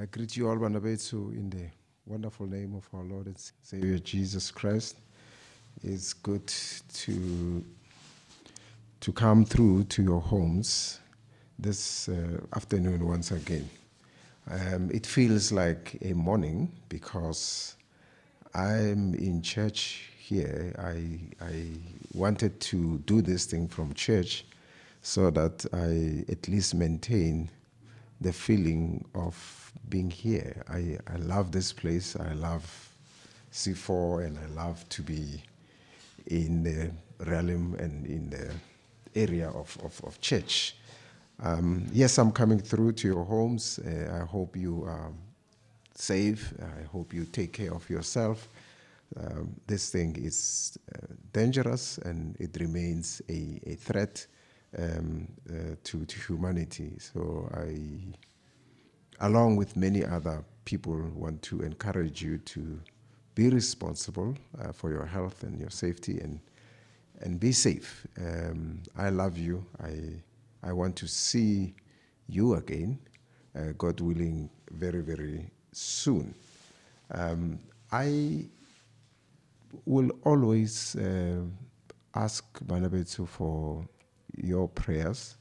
I greet you all, Banabetsu, in the wonderful name of our Lord and Savior Jesus Christ. It's good to come through to your homes this afternoon once again. It feels like a morning because I'm in church here. I wanted to do this thing from church so that I at least maintain the feeling of being here. I love this place. I love C4 and I love to be in the realm and in the area of church. Yes, I'm coming through to your homes. I hope you are safe. I hope you take care of yourself. This thing is dangerous and it remains a threat to humanity. So I, along with many other people, want to encourage you to be responsible for your health and your safety and be safe. I love you. I want to see you again, God willing, very, very soon. I will always ask Banabetsu for your prayers,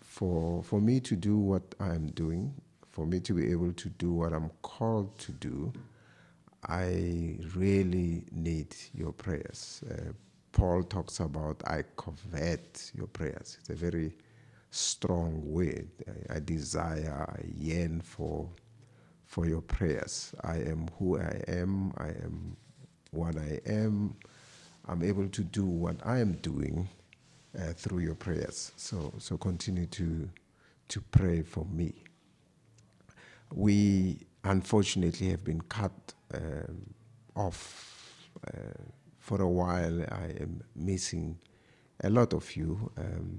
for me to do what I'm doing, for me to be able to do what I'm called to do. I really need your prayers. Paul talks about, I covet your prayers. It's a very strong word. I desire, I yearn for your prayers. I am who I am what I am. I'm able to do what I am doing through your prayers, so continue to pray for me. We unfortunately have been cut off for a while. I am missing a lot of you.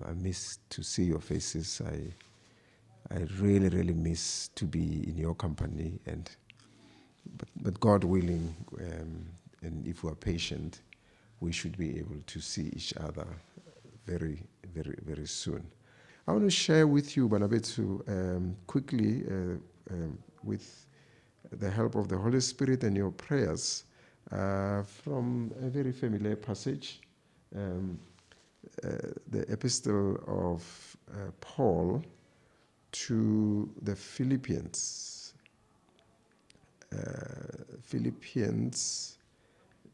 I miss to see your faces. I really, really miss to be in your company. And but God willing, and if we are patient, we should be able to see each other very, very, very soon. I want to share with you, Banabetsu, quickly, with the help of the Holy Spirit and your prayers, from a very familiar passage, the epistle of Paul to the Philippians. Philippians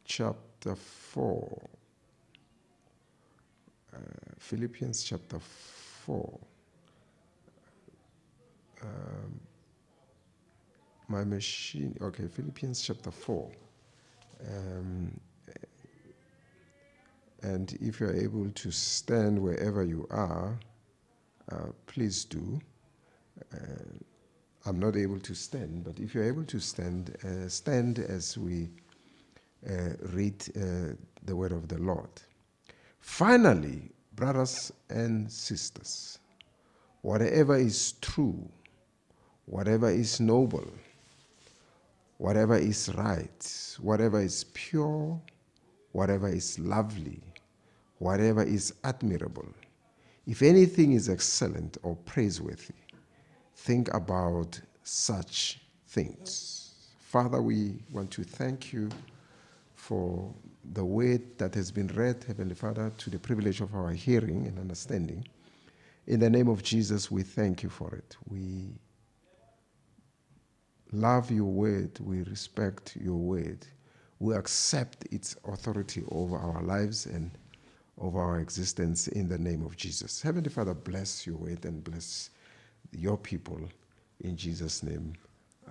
chapter 4. Philippians chapter 4. My machine, okay, Philippians chapter 4. And if you're able to stand wherever you are, please do. I'm not able to stand, but if you're able to stand, stand as we read the word of the Lord. Finally, brothers and sisters, whatever is true, whatever is noble, whatever is right, whatever is pure, whatever is lovely, whatever is admirable, if anything is excellent or praiseworthy, think about such things. Father, we want to thank you for the word that has been read, Heavenly Father, to the privilege of our hearing and understanding. In the name of Jesus, we thank you for it. We love your word. We respect your word. We accept its authority over our lives and over our existence in the name of Jesus. Heavenly Father, bless your word and bless your people. In Jesus' name,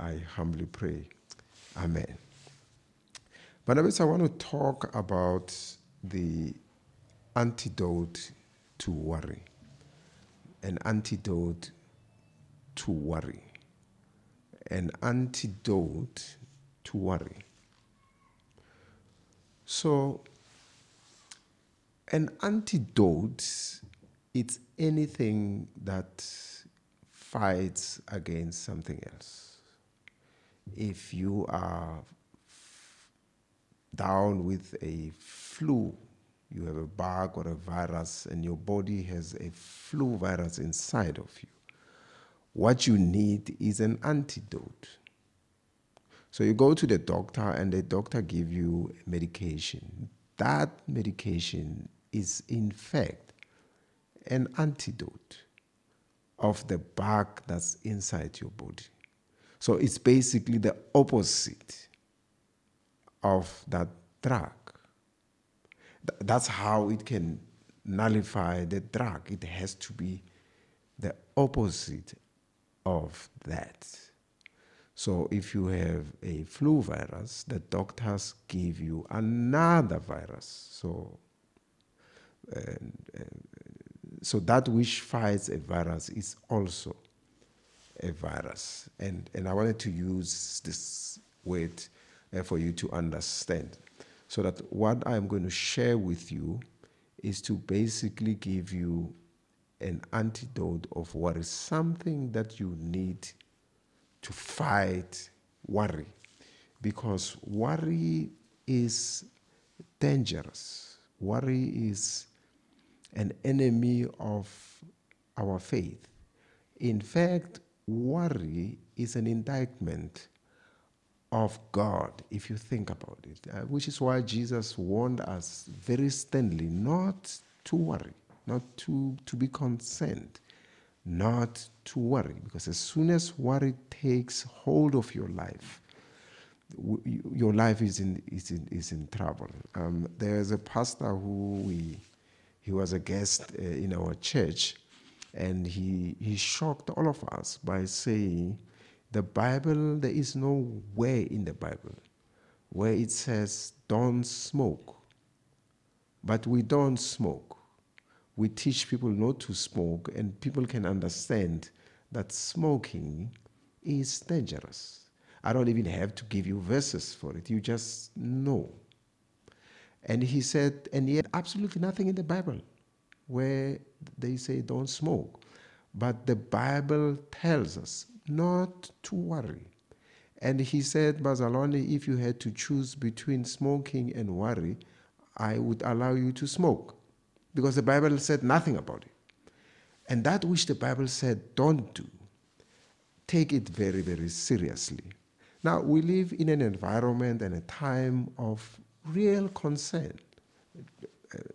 I humbly pray. Amen. Banabetsu, I want to talk about the antidote to worry. An antidote to worry. An antidote to worry. So, an antidote, it's anything that fights against something else. If you are down with a flu, you have a bug or a virus, and your body has a flu virus inside of you, What you need is an antidote. So you go to the doctor and the doctor gives you medication. That medication is in fact an antidote of the bug that's inside your body. So it's basically the opposite of that drug. That's how it can nullify the drug. It has to be the opposite of that. So if you have a flu virus, the doctors give you another virus. So that which fights a virus is also a virus. And I wanted to use this word for you to understand. So that what I'm going to share with you is to basically give you an antidote of worry, something that you need to fight worry. Because worry is dangerous. Worry is an enemy of our faith. In fact, worry is an indictment of God, if you think about it, which is why Jesus warned us very sternly not to worry, not to be concerned, not to worry, because as soon as worry takes hold of your life, your life is in trouble. There is a pastor who he was a guest in our church, and he shocked all of us by saying, the Bible, there is no way in the Bible where it says don't smoke. But we don't smoke. We teach people not to smoke, and people can understand that smoking is dangerous. I don't even have to give you verses for it. You just know. And he said, and yet absolutely nothing in the Bible where they say don't smoke. But the Bible tells us not to worry. And he said, Bazalone, if you had to choose between smoking and worry, I would allow you to smoke, because the Bible said nothing about it. And that which the Bible said don't do, take it very, very seriously. Now, we live in an environment and a time of real concern,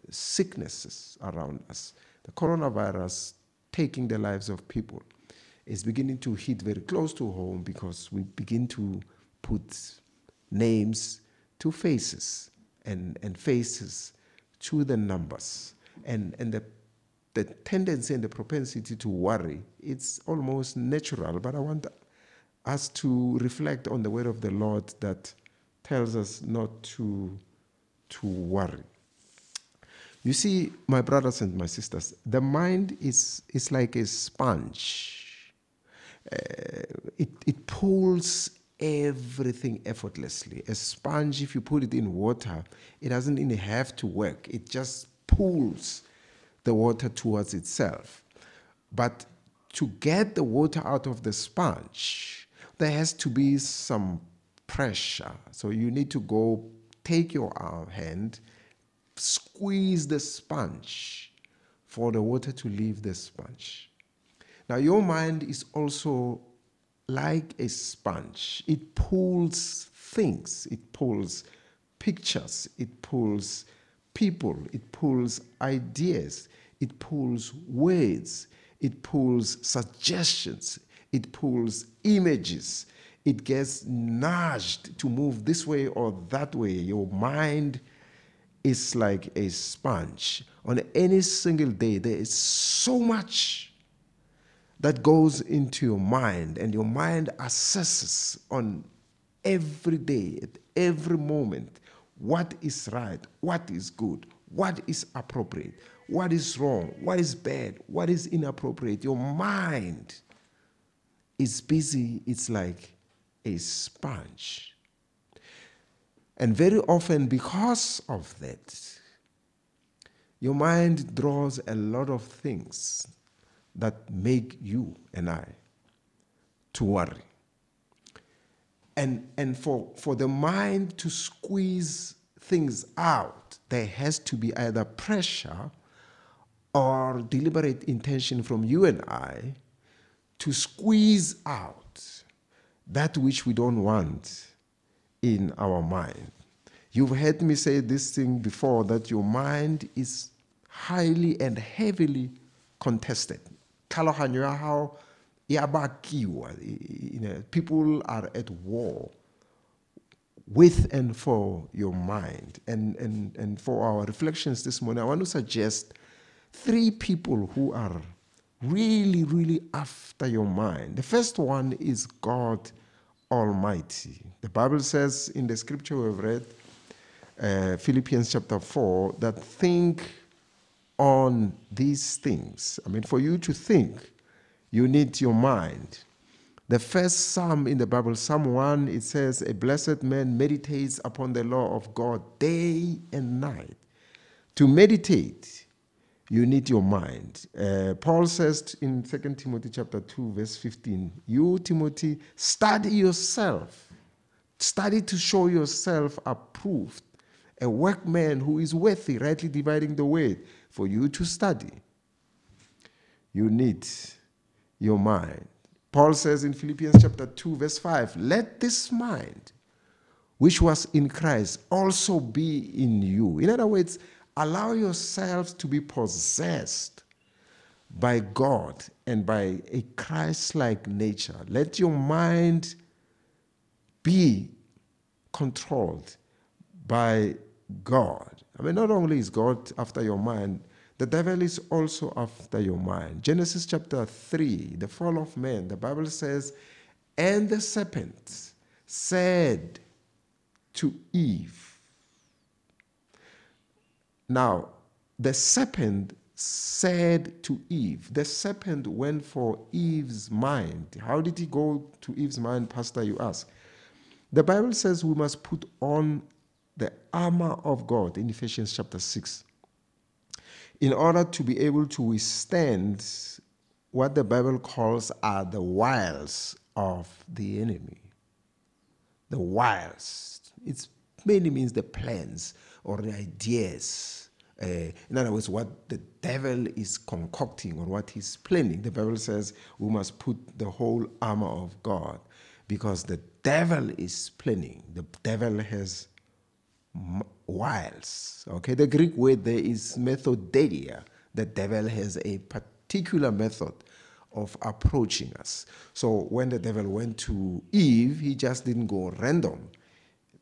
sicknesses around us. The coronavirus taking the lives of people is beginning to hit very close to home, because we begin to put names to faces and faces to the numbers. And the tendency and the propensity to worry, it's almost natural, but I want us to reflect on the word of the Lord that tells us not to worry. You see, my brothers and my sisters, the mind is like a sponge. It pulls everything effortlessly. A sponge, if you put it in water, it doesn't even have to work. It just pulls the water towards itself. But to get the water out of the sponge, there has to be some pressure. So you need to go take your hand, squeeze the sponge for the water to leave the sponge. Now, your mind is also like a sponge. It pulls things. It pulls pictures. It pulls people. It pulls ideas. It pulls words. It pulls suggestions. It pulls images. It gets nudged to move this way or that way. Your mind is like a sponge. On any single day, there is so much that goes into your mind, and your mind assesses on every day, at every moment, what is right, what is good, what is appropriate, what is wrong, what is bad, what is inappropriate. Your mind is busy. It's like a sponge. And very often, because of that, your mind draws a lot of things that make you and I to worry. And for the mind to squeeze things out, there has to be either pressure or deliberate intention from you and I to squeeze out that which we don't want in our mind. You've heard me say this thing before, that your mind is highly and heavily contested. People are at war with and for your mind. And for our reflections this morning, I want to suggest three people who are really, really after your mind. The first one is God Almighty. The Bible says in the scripture we've read, Philippians chapter 4, that think on these things. I mean, for you to think, you need your mind. The first psalm in the Bible, Psalm 1, it says, a blessed man meditates upon the law of God day and night. To meditate, you need your mind. Paul says in 2 Timothy chapter 2, verse 15, you, Timothy, study yourself. Study to show yourself approved, a workman who is worthy, rightly dividing the word. For you to study, you need your mind. Paul says in Philippians chapter 2, verse 5, let this mind, which was in Christ, also be in you. In other words, allow yourselves to be possessed by God and by a Christ-like nature. Let your mind be controlled by God. I mean, not only is God after your mind, the devil is also after your mind. Genesis chapter 3, the fall of man, the Bible says, and the serpent said to Eve. Now, the serpent said to Eve. The serpent went for Eve's mind. How did he go to Eve's mind, Pastor, you ask? The Bible says we must put on the armor of God in Ephesians chapter 6 in order to be able to withstand what the Bible calls are the wiles of the enemy. The wiles. It mainly means the plans or the ideas. In other words, what the devil is concocting or what he's planning. The Bible says we must put the whole armor of God because the devil is planning. The devil has wiles. Okay, the Greek word there is methodalia. The devil has a particular method of approaching us. So when the devil went to Eve, he just didn't go random.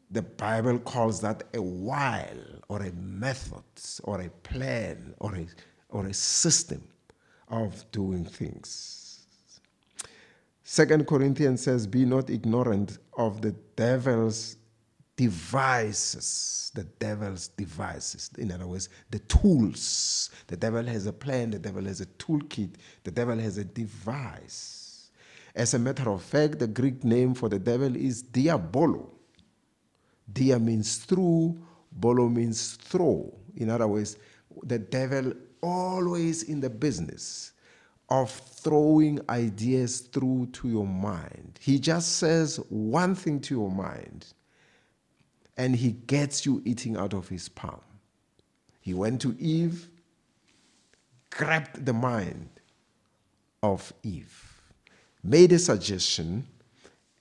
The Bible calls that a wile or a method or a plan or a system of doing things. 2 Corinthians says, be not ignorant of the devil's devices. The devil's devices. In other words, the tools. The devil has a plan. The devil has a toolkit. The devil has a device. As a matter of fact, the Greek name for the devil is diabolo. Dia means through, bolo means throw. In other words, the devil always in the business of throwing ideas through to your mind. He just says one thing to your mind, and he gets you eating out of his palm. He went to Eve, grabbed the mind of Eve, made a suggestion,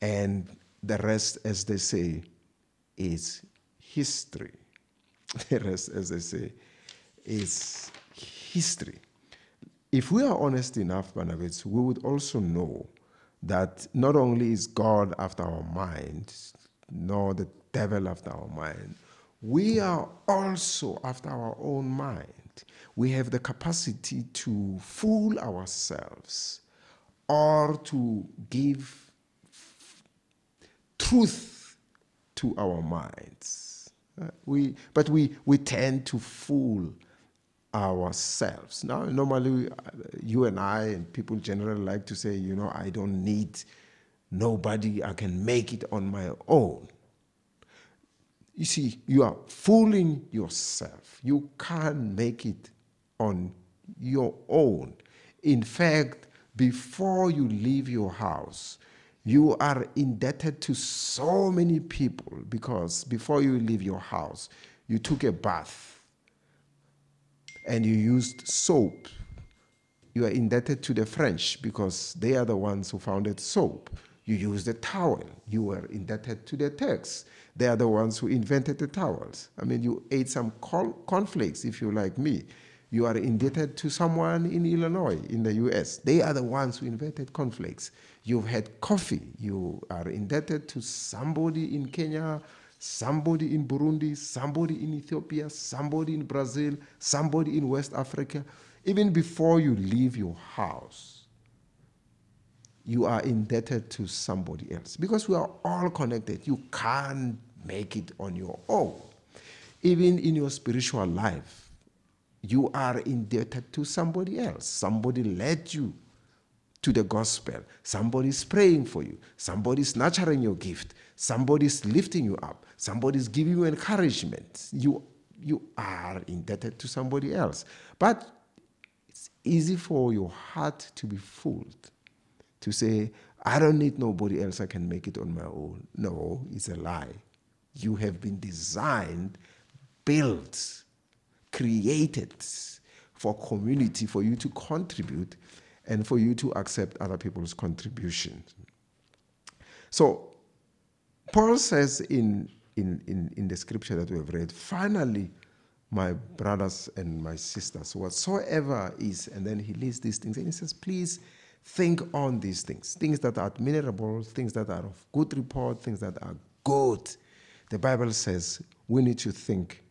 and the rest, as they say, is history. The rest, as I say, is history. If we are honest enough, Banabetsu, we would also know that not only is God after our mind, nor the devil after our mind, we are also after our own mind. We have the capacity to fool ourselves or to give truth to our minds. But we tend to fool ourselves. Now, normally, you and I and people generally like to say, you know, I don't need nobody. I can make it on my own. You see, you are fooling yourself. You can't make it on your own. In fact, before you leave your house, you are indebted to so many people because before you leave your house, you took a bath and you used soap you are indebted to the French because they are the ones who founded soap. You use the towel. You were indebted to the Turks. They are the ones who invented the towels. I mean, you ate some cornflakes, if you like me. You are indebted to someone in Illinois, in the US. They are the ones who invented cornflakes. You've had coffee. You are indebted to somebody in Kenya, somebody in Burundi, somebody in Ethiopia, somebody in Brazil, somebody in West Africa. Even before you leave your house, you are indebted to somebody else because we are all connected. You can't make it on your own. Even in your spiritual life, you are indebted to somebody else. Somebody led you to the gospel. Somebody's praying for you. Somebody's nurturing your gift. Somebody's lifting you up. Somebody's giving you encouragement. You are indebted to somebody else. But it's easy for your heart to be fooled, to say, I don't need nobody else. I can make it on my own. No, it's a lie. You have been designed, built, created for community, for you to contribute and for you to accept other people's contributions. So Paul says in the scripture that we have read, finally, my brothers and my sisters, whatsoever is, and then he lists these things, and he says, please think on these things that are admirable, things that are of good report, things that are good. The Bible says we need to think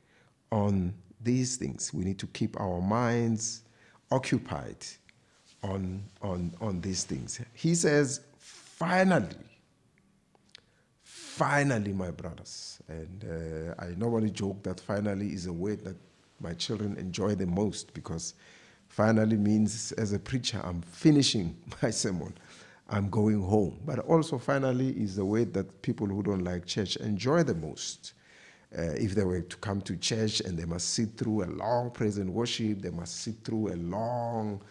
on these things. We need to keep our minds occupied on these things. He says, finally, my brothers. And I normally joke that finally is a word that my children enjoy the most, because finally means, as a preacher, I'm finishing my sermon. I'm going home. But also finally is a word that people who don't like church enjoy the most. If they were to come to church and they must sit through a long praise and worship, they must sit through a long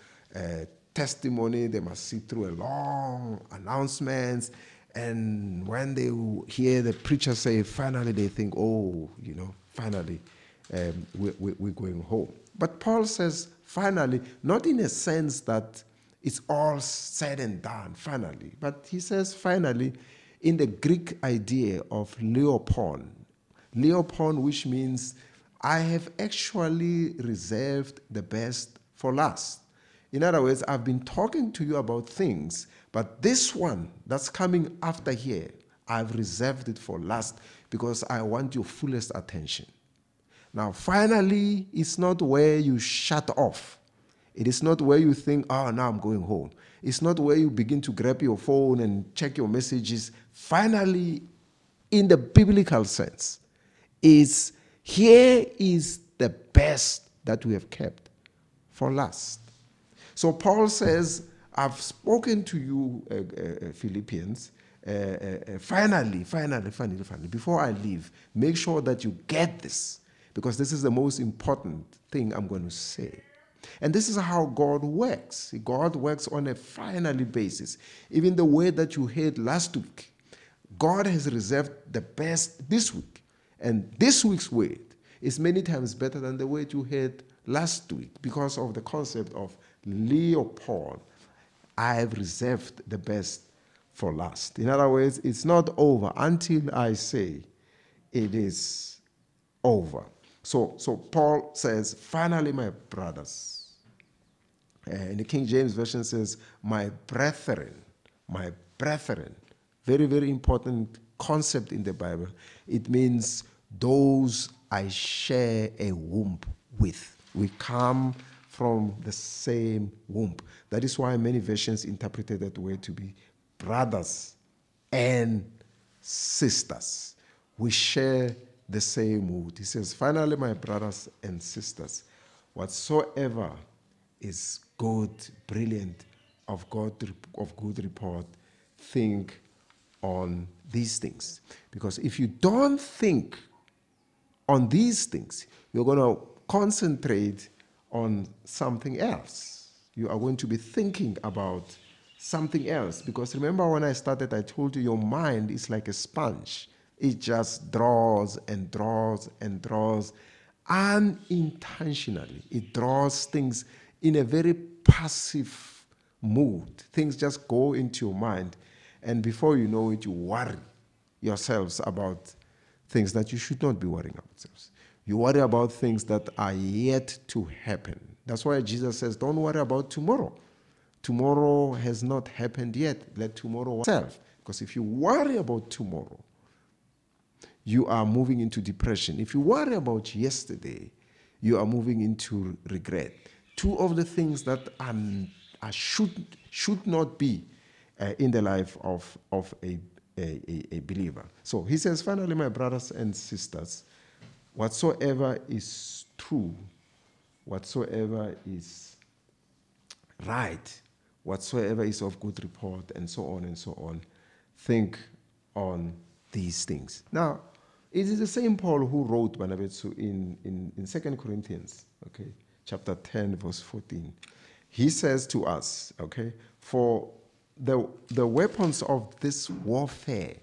testimony, they must sit through a long announcements, and when they hear the preacher say, finally, they think, oh, you know, finally, we're going home. But Paul says, finally, not in a sense that it's all said and done, finally, but he says, finally, in the Greek idea of leopon, leopon, which means I have actually reserved the best for last. In other words, I've been talking to you about things, but this one that's coming after here, I've reserved it for last because I want your fullest attention. Now, finally, it's not where you shut off. It is not where you think, oh, now I'm going home. It's not where you begin to grab your phone and check your messages. Finally, in the biblical sense, is here is the best that we have kept for last. So Paul says, I've spoken to you, Philippians, finally, before I leave, make sure that you get this, because this is the most important thing I'm going to say. And this is how God works. God works on a finally basis. Even the way that you heard last week, God has reserved the best this week. And this week's word is many times better than the word you heard last week because of the concept of leopon. I have reserved the best for last. In other words, it's not over until I say it is over. So Paul says, finally, my brothers. And the King James Version says, my brethren, my brethren. Very, very important concept in the Bible. It means those I share a womb with. We come from the same womb. That is why many versions interpreted that word to be brothers and sisters. We share the same wood. He says, finally, my brothers and sisters, whatsoever is good, brilliant, of good report, think on these things. Because if you don't think on these things, you're going to concentrate on something else. You are going to be thinking about something else. Because remember when I started, I told you your mind is like a sponge. It just draws and draws and draws unintentionally. It draws things in a very passive mood. Things just go into your mind, and before you know it, you worry yourselves about things that you should not be worrying about yourselves. You worry about things that are yet to happen. That's why Jesus says, don't worry about tomorrow. Tomorrow has not happened yet. Let tomorrow itself. Because if you worry about tomorrow, you are moving into depression. If you worry about yesterday, you are moving into regret. Two of the things that should not be in the life of a believer. So he says, finally, my brothers and sisters, whatsoever is true, whatsoever is right, whatsoever is of good report, and so on, think on these things. Now, it is the same Paul who wrote Banabetsu in 2 Corinthians, okay, chapter 10, verse 14. He says to us, okay, for the weapons of this warfare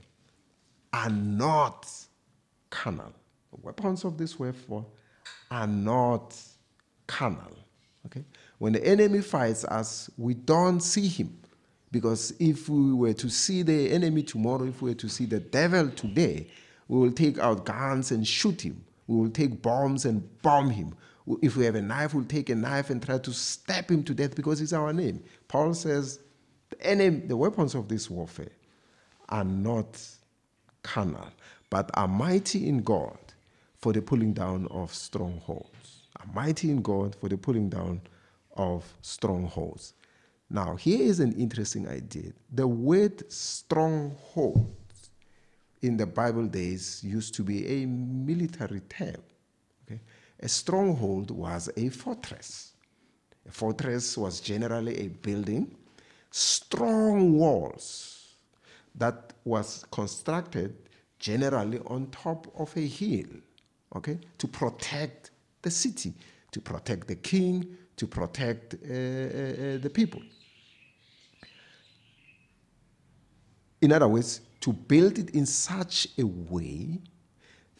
are not carnal. The weapons of this warfare are not carnal, okay? When the enemy fights us, we don't see him. Because if we were to see the enemy tomorrow, if we were to see the devil today, we will take out guns and shoot him. We will take bombs and bomb him. If we have a knife, we'll take a knife and try to stab him to death because it's our name. Paul says the weapons of this warfare are not carnal, but are mighty in God for the pulling down of strongholds. Are mighty in God for the pulling down of strongholds. Now, here is an interesting idea. The word stronghold in the Bible days used to be a military term. Okay? A stronghold was a fortress. A fortress was generally a building, strong walls that was constructed generally on top of a hill, okay, to protect the city, to protect the king, to protect the people. In other words, to build it in such a way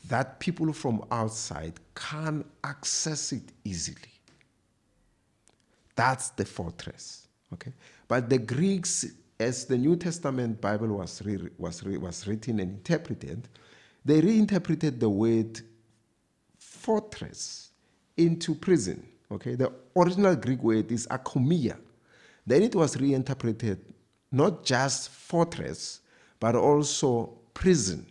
that people from outside can access it easily. That's the fortress, okay? But the Greeks, as the New Testament Bible was written and interpreted, they reinterpreted the word fortress into prison, okay? The original Greek word is akomia. Then it was reinterpreted not just fortress, but also prison.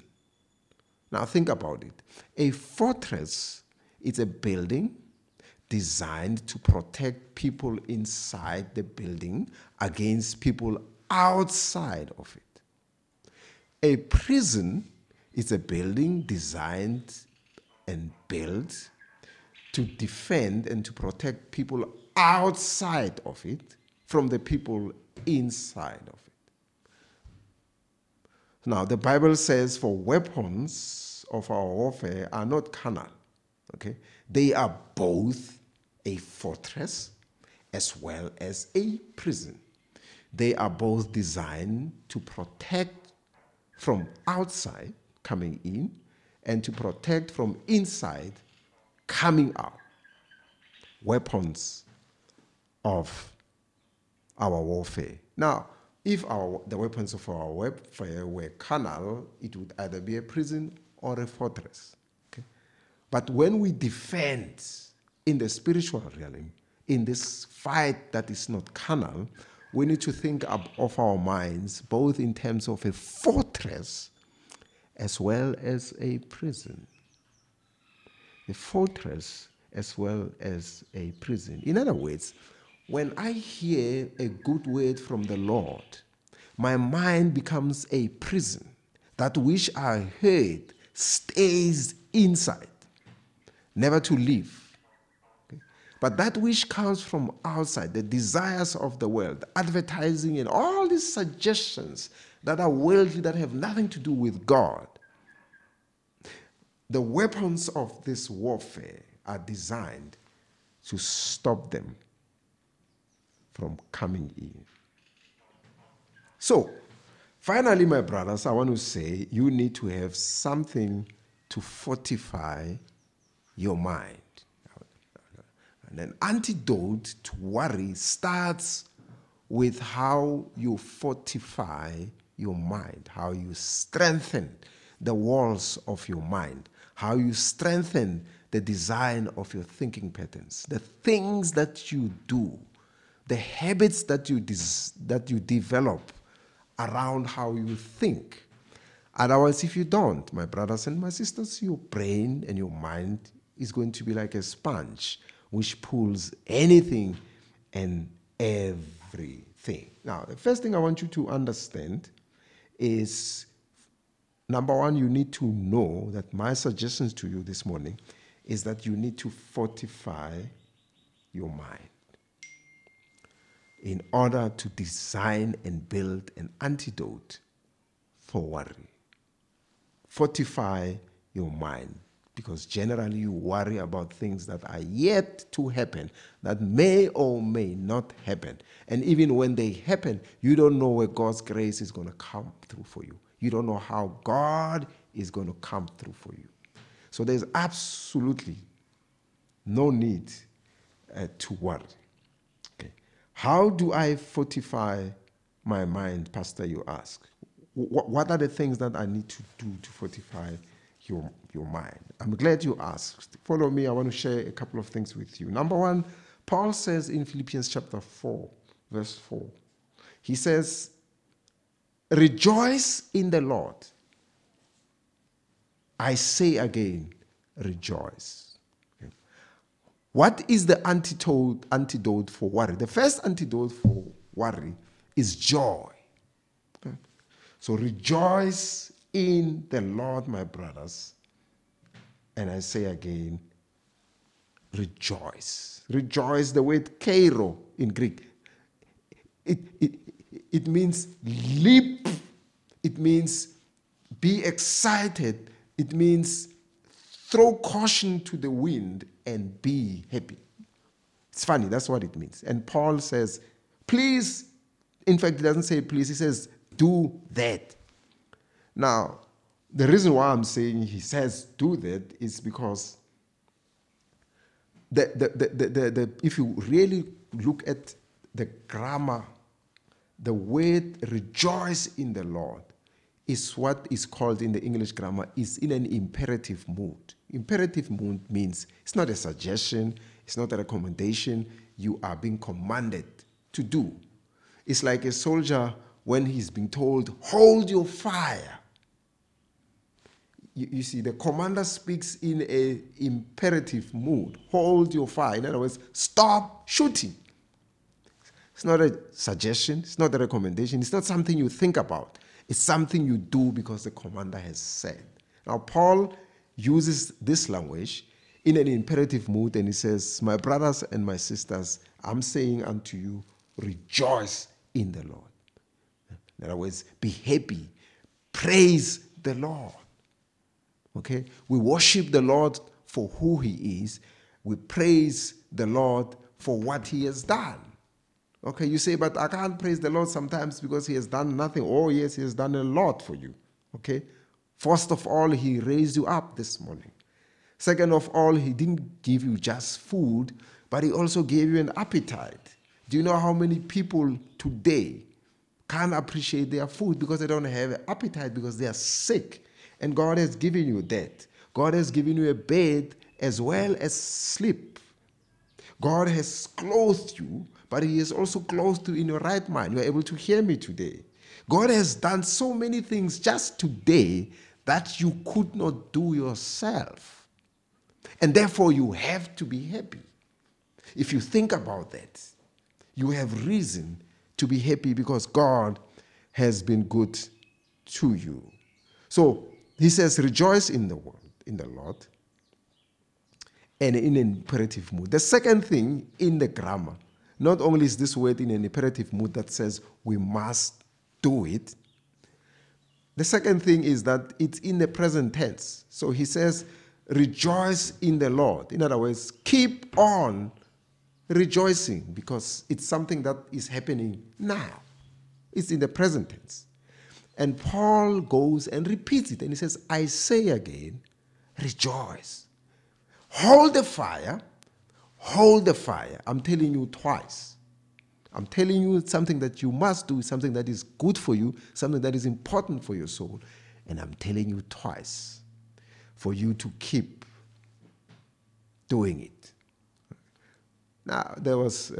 Now think about it. A fortress is a building designed to protect people inside the building against people outside of it. A prison is a building designed and built to defend and to protect people outside of it from the people inside of it. Now, the Bible says, for weapons of our warfare are not carnal, okay? They are both a fortress as well as a prison. They are both designed to protect from outside coming in and to protect from inside coming out. Weapons of our warfare. Now, if the weapons of our warfare were carnal, it would either be a prison or a fortress. Okay? But when we defend in the spiritual realm, in this fight that is not carnal, we need to think of our minds both in terms of a fortress as well as a prison. A fortress as well as a prison. In other words, when I hear a good word from the Lord, my mind becomes a prison. That which I heard stays inside, never to leave. Okay? But that which comes from outside, the desires of the world, advertising and all these suggestions that are worldly, that have nothing to do with God, the weapons of this warfare are designed to stop them from coming in. So, finally, my brothers, I want to say you need to have something to fortify your mind. And an antidote to worry starts with how you fortify your mind, how you strengthen the walls of your mind, how you strengthen the design of your thinking patterns, the things that you do, the habits that you develop around how you think. Otherwise, if you don't, my brothers and my sisters, your brain and your mind is going to be like a sponge which pulls anything and everything. Now, the first thing I want you to understand is, number one, you need to know that my suggestions to you this morning is that you need to fortify your mind in order to design and build an antidote for worry. Fortify your mind, because generally you worry about things that are yet to happen, that may or may not happen. And even when they happen, you don't know where God's grace is going to come through for you. You don't know how God is going to come through for you. So there's absolutely no need to worry. Okay. How do I fortify my mind, Pastor, you ask? What are the things that I need to do to fortify your mind? I'm glad you asked. Follow me. I want to share a couple of things with you. Number one, Paul says in Philippians chapter 4, verse 4, he says, rejoice in the Lord. I say again, rejoice. Okay. What is the antidote for worry? The first antidote for worry is joy. Okay. So rejoice in the Lord, my brothers. And I say again, rejoice. Rejoice, the word kairo in Greek. It means leap. It means be excited. It means throw caution to the wind and be happy. It's funny, that's what it means. And Paul says, please, in fact, he doesn't say please, he says, do that. Now, the reason why I'm saying he says do that is because if you really look at the grammar, the word rejoice in the Lord is what is called in the English grammar is in an imperative mood. Imperative mood means it's not a suggestion, it's not a recommendation, you are being commanded to do. It's like a soldier when he's being told, hold your fire. You see, the commander speaks in an imperative mood. Hold your fire. In other words, stop shooting. It's not a suggestion. It's not a recommendation. It's not something you think about. It's something you do because the commander has said. Now, Paul uses this language in an imperative mood, and he says, my brothers and my sisters, I'm saying unto you, rejoice in the Lord. In other words, be happy. Praise the Lord. Okay? We worship the Lord for who he is. We praise the Lord for what he has done. Okay, you say, but I can't praise the Lord sometimes because he has done nothing. Oh, yes, he has done a lot for you. Okay? First of all, he raised you up this morning. Second of all, he didn't give you just food, but he also gave you an appetite. Do you know how many people today can't appreciate their food because they don't have an appetite because they are sick? And God has given you that. God has given you a bed as well as sleep. God has clothed you, but he is also clothed you in your right mind. You are able to hear me today. God has done so many things just today that you could not do yourself. And therefore, you have to be happy. If you think about that, you have reason to be happy because God has been good to you. So he says, rejoice in the Lord, and in an imperative mood. The second thing in the grammar, not only is this word in an imperative mood that says we must do it, the second thing is that it's in the present tense. So he says, rejoice in the Lord. In other words, keep on rejoicing because it's something that is happening now. It's in the present tense. And Paul goes and repeats it and he says, I say again, rejoice. Hold the fire. Hold the fire. I'm telling you twice. I'm telling you something that you must do, something that is good for you, something that is important for your soul. And I'm telling you twice for you to keep doing it. Now, there was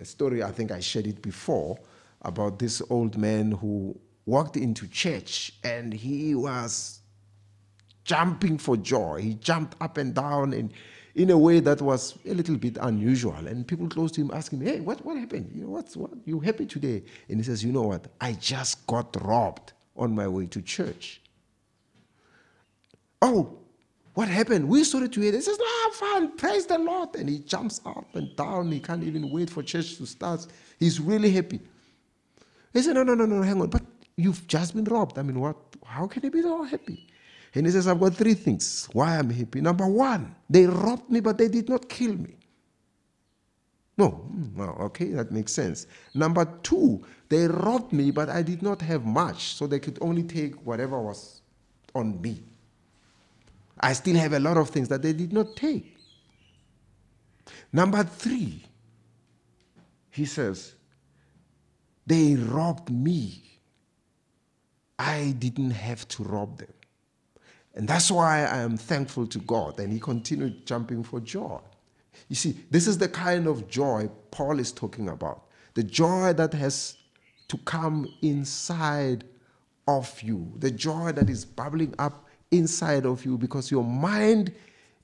a story, I think I shared it before, about this old man who walked into church and he was jumping for joy. He jumped up and down and in a way that was a little bit unusual. And people close to him asking, hey, what happened? You know, what? You happy today? And he says, you know what? I just got robbed on my way to church. Oh, what happened? We saw it together. He says, no, fine, praise the Lord. And he jumps up and down. He can't even wait for church to start. He's really happy. He said, no, hang on. But you've just been robbed. I mean, what? How can you be so happy? And he says, I've got three things why I'm happy. Number one, they robbed me, but they did not kill me. No, okay, that makes sense. Number two, they robbed me, but I did not have much, so they could only take whatever was on me. I still have a lot of things that they did not take. Number three, he says, they robbed me. I didn't have to rob them. And that's why I am thankful to God. And he continued jumping for joy. You see, this is the kind of joy Paul is talking about. The joy that has to come inside of you. The joy that is bubbling up inside of you because your mind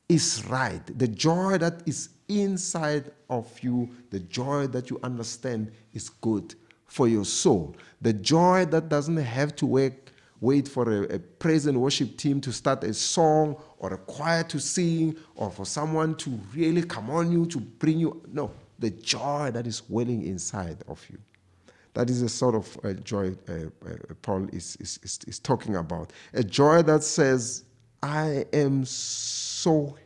is right. The joy that is inside of you, the joy that you understand is good for your soul. The joy that doesn't have to wait for a praise and worship team to start a song or a choir to sing or for someone to really come on you, to bring you. No, the joy that is welling inside of you. That is the sort of joy Paul is talking about. A joy that says, I am so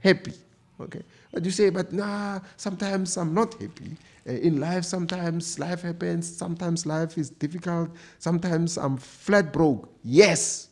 happy. Okay? But you say, but nah, sometimes I'm not happy. In life, sometimes life happens. Sometimes life is difficult. Sometimes I'm flat broke. Yes,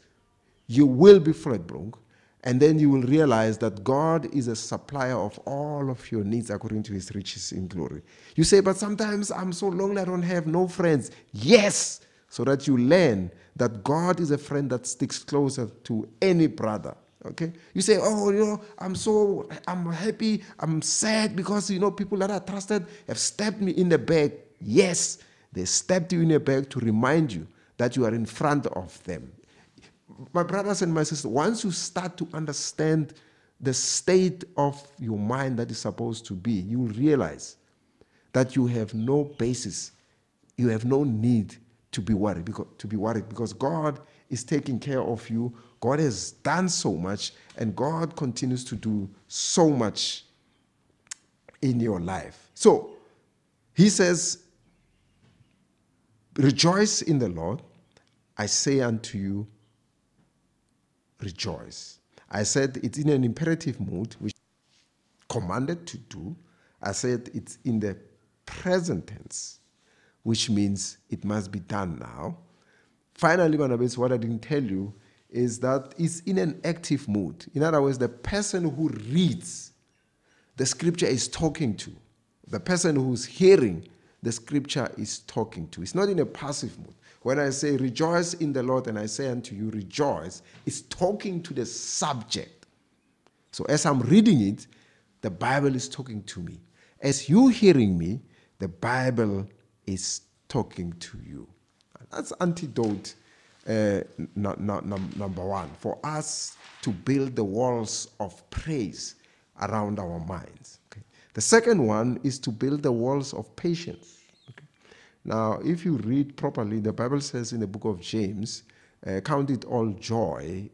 you will be flat broke. And then you will realize that God is a supplier of all of your needs according to his riches in glory. You say, but sometimes I'm so lonely, I don't have no friends. Yes, so that you learn that God is a friend that sticks closer to any brother. Okay, you say, oh, you know, I'm happy, I'm sad because, you know, people that I trusted have stabbed me in the back. Yes, they stabbed you in the back to remind you that you are in front of them. My brothers and my sisters, once you start to understand the state of your mind that is supposed to be, you will realize that you have no basis, you have no need to be worried, because God is taking care of you. God has done so much, and God continues to do so much in your life. So, he says, rejoice in the Lord. I say unto you, rejoice. I said it's in an imperative mood, which commanded to do. I said it's in the present tense, which means it must be done now. Finally, Banabetsu, what I didn't tell you is that it's in an active mood. In other words, the person who reads the scripture is talking to. The person who's hearing the scripture is talking to. It's not in a passive mood. When I say rejoice in the Lord and I say unto you rejoice, it's talking to the subject. So as I'm reading it, the Bible is talking to me. As you hearing me, the Bible is talking to you. That's antidote number one, for us to build the walls of praise around our minds. Okay? The second one is to build the walls of patience. Okay? Now, if you read properly, the Bible says in the book of James, count it all joy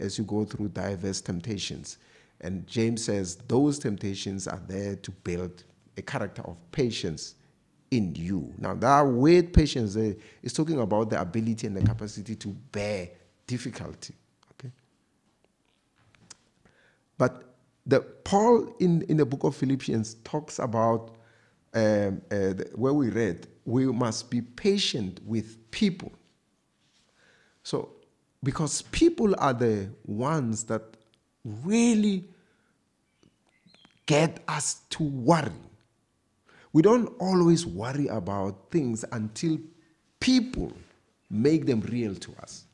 as you go through diverse temptations. And James says those temptations are there to build a character of patience in you. Now, that word patience is talking about the ability and the capacity to bear difficulty. Okay? But Paul in the book of Philippians talks about where we read, we must be patient with people. So, because people are the ones that really get us to worry. We don't always worry about things until people make them real to us.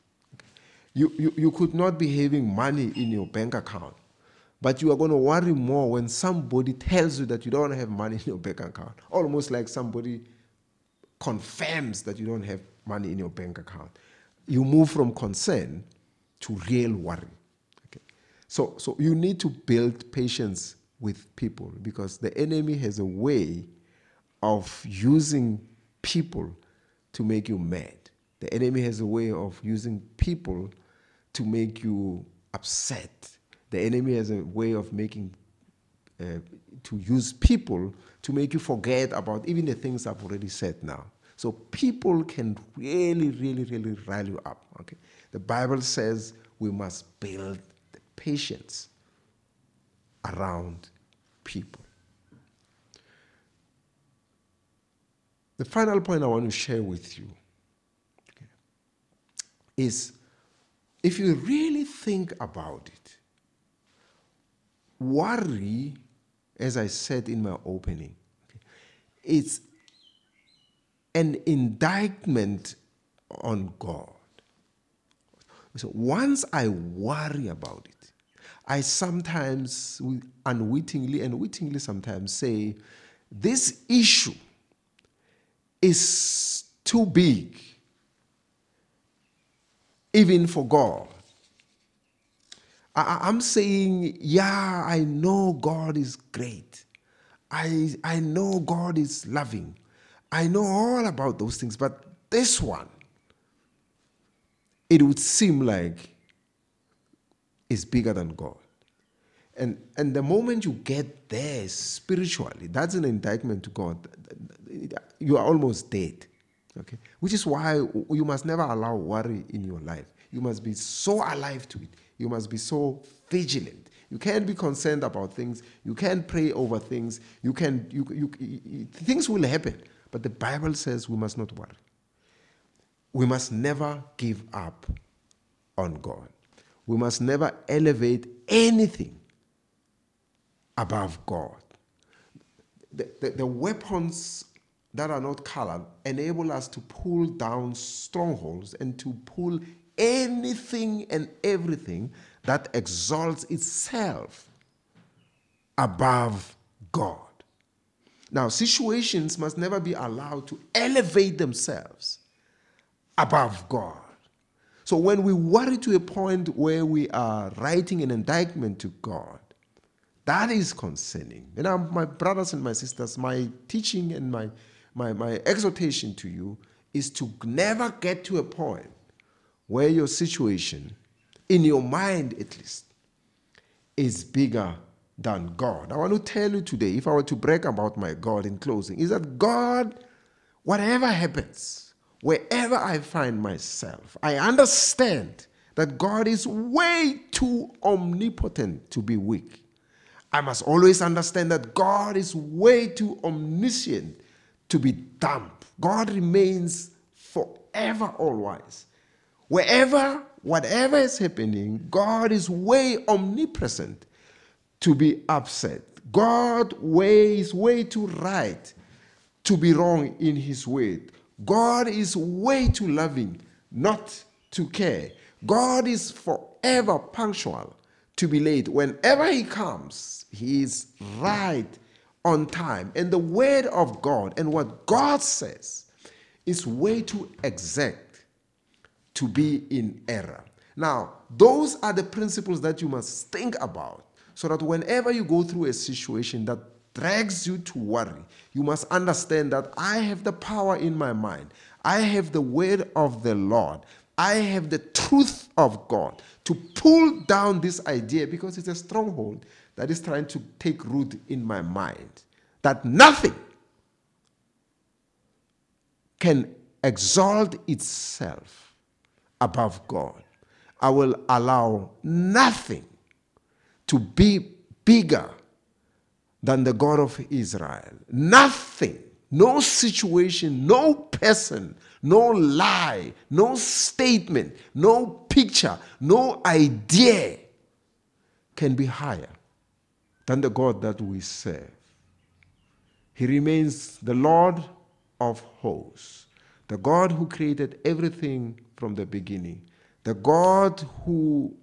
You could not be having money in your bank account, but you are going to worry more when somebody tells you that you don't have money in your bank account. Almost like somebody confirms that you don't have money in your bank account. You move from concern to real worry. Okay. So you need to build patience with people, because the enemy has a way of using people to make you mad. The enemy has a way of using people to make you upset. The enemy has a way of to use people to make you forget about even the things I've already said now. So people can really, really, really rile you up. Okay? The Bible says we must build the patience around people. The final point I want to share with you is, if you really think about it, worry, as I said in my opening, it's an indictment on God. So once I worry about it, I sometimes unwittingly sometimes say, this issue is too big even for God. I'm saying, yeah, I know God is great. I know God is loving. I know all about those things, but this one, it would seem like is bigger than God. And the moment you get there spiritually, that's an indictment to God. You are almost dead. Okay? Which is why you must never allow worry in your life. You must be so alive to it. You must be so vigilant. You can't be concerned about things. You can't pray over things. Things will happen. But the Bible says we must not worry. We must never give up on God. We must never elevate anything above God. The weapons that are not colored enable us to pull down strongholds and to pull anything and everything that exalts itself above God. Now, situations must never be allowed to elevate themselves above God. So when we worry to a point where we are writing an indictment to God, that is concerning. And my brothers and my sisters, my teaching and my exhortation to you is to never get to a point where your situation, in your mind at least, is bigger than God. I want to tell you today, if I were to brag about my God in closing, is that God, whatever happens, wherever I find myself, I understand that God is way too omnipotent to be weak. I must always understand that God is way too omniscient to be dumb. God remains forever all-wise. Whatever is happening, God is way omnipresent to be upset. God is way too right to be wrong in his way. God is way too loving not to care. God is forever punctual to be late. Whenever he comes, he is right on time. And the word of God and what God says is way too exact to be in error. Now, those are the principles that you must think about, so that whenever you go through a situation that drags you to worry, you must understand that I have the power in my mind. I have the word of the Lord. I have the truth of God to pull down this idea, because it's a stronghold that is trying to take root in my mind, that nothing can exalt itself above God. I will allow nothing to be bigger than the God of Israel. Nothing, no situation, no person, no lie, no statement, no picture, no idea can be higher than the God that we serve. He remains the Lord of hosts, the God who created everything from the beginning, the God who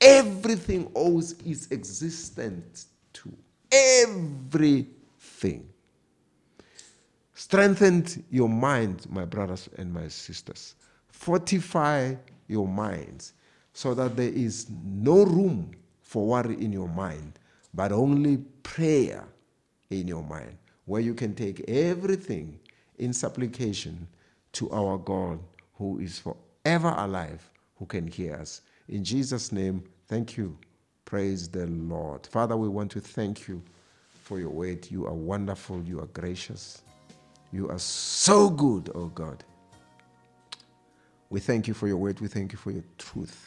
everything owes its existence to. Everything. Strengthen your mind, my brothers and my sisters. Fortify your minds so that there is no room for worry in your mind, but only prayer in your mind, where you can take everything in supplication to our God who is forever alive, who can hear us. In Jesus' name, thank you. Praise the Lord. Father, we want to thank you for your word. You are wonderful. You are gracious. You are so good, oh God. We thank you for your word. We thank you for your truth.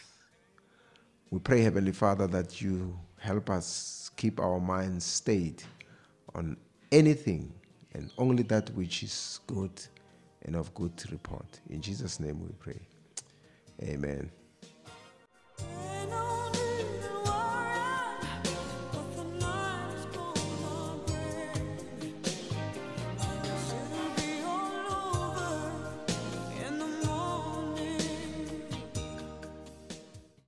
We pray, Heavenly Father, that you help us keep our minds stayed on anything and only that which is good and of good report. In Jesus' name we pray. Amen.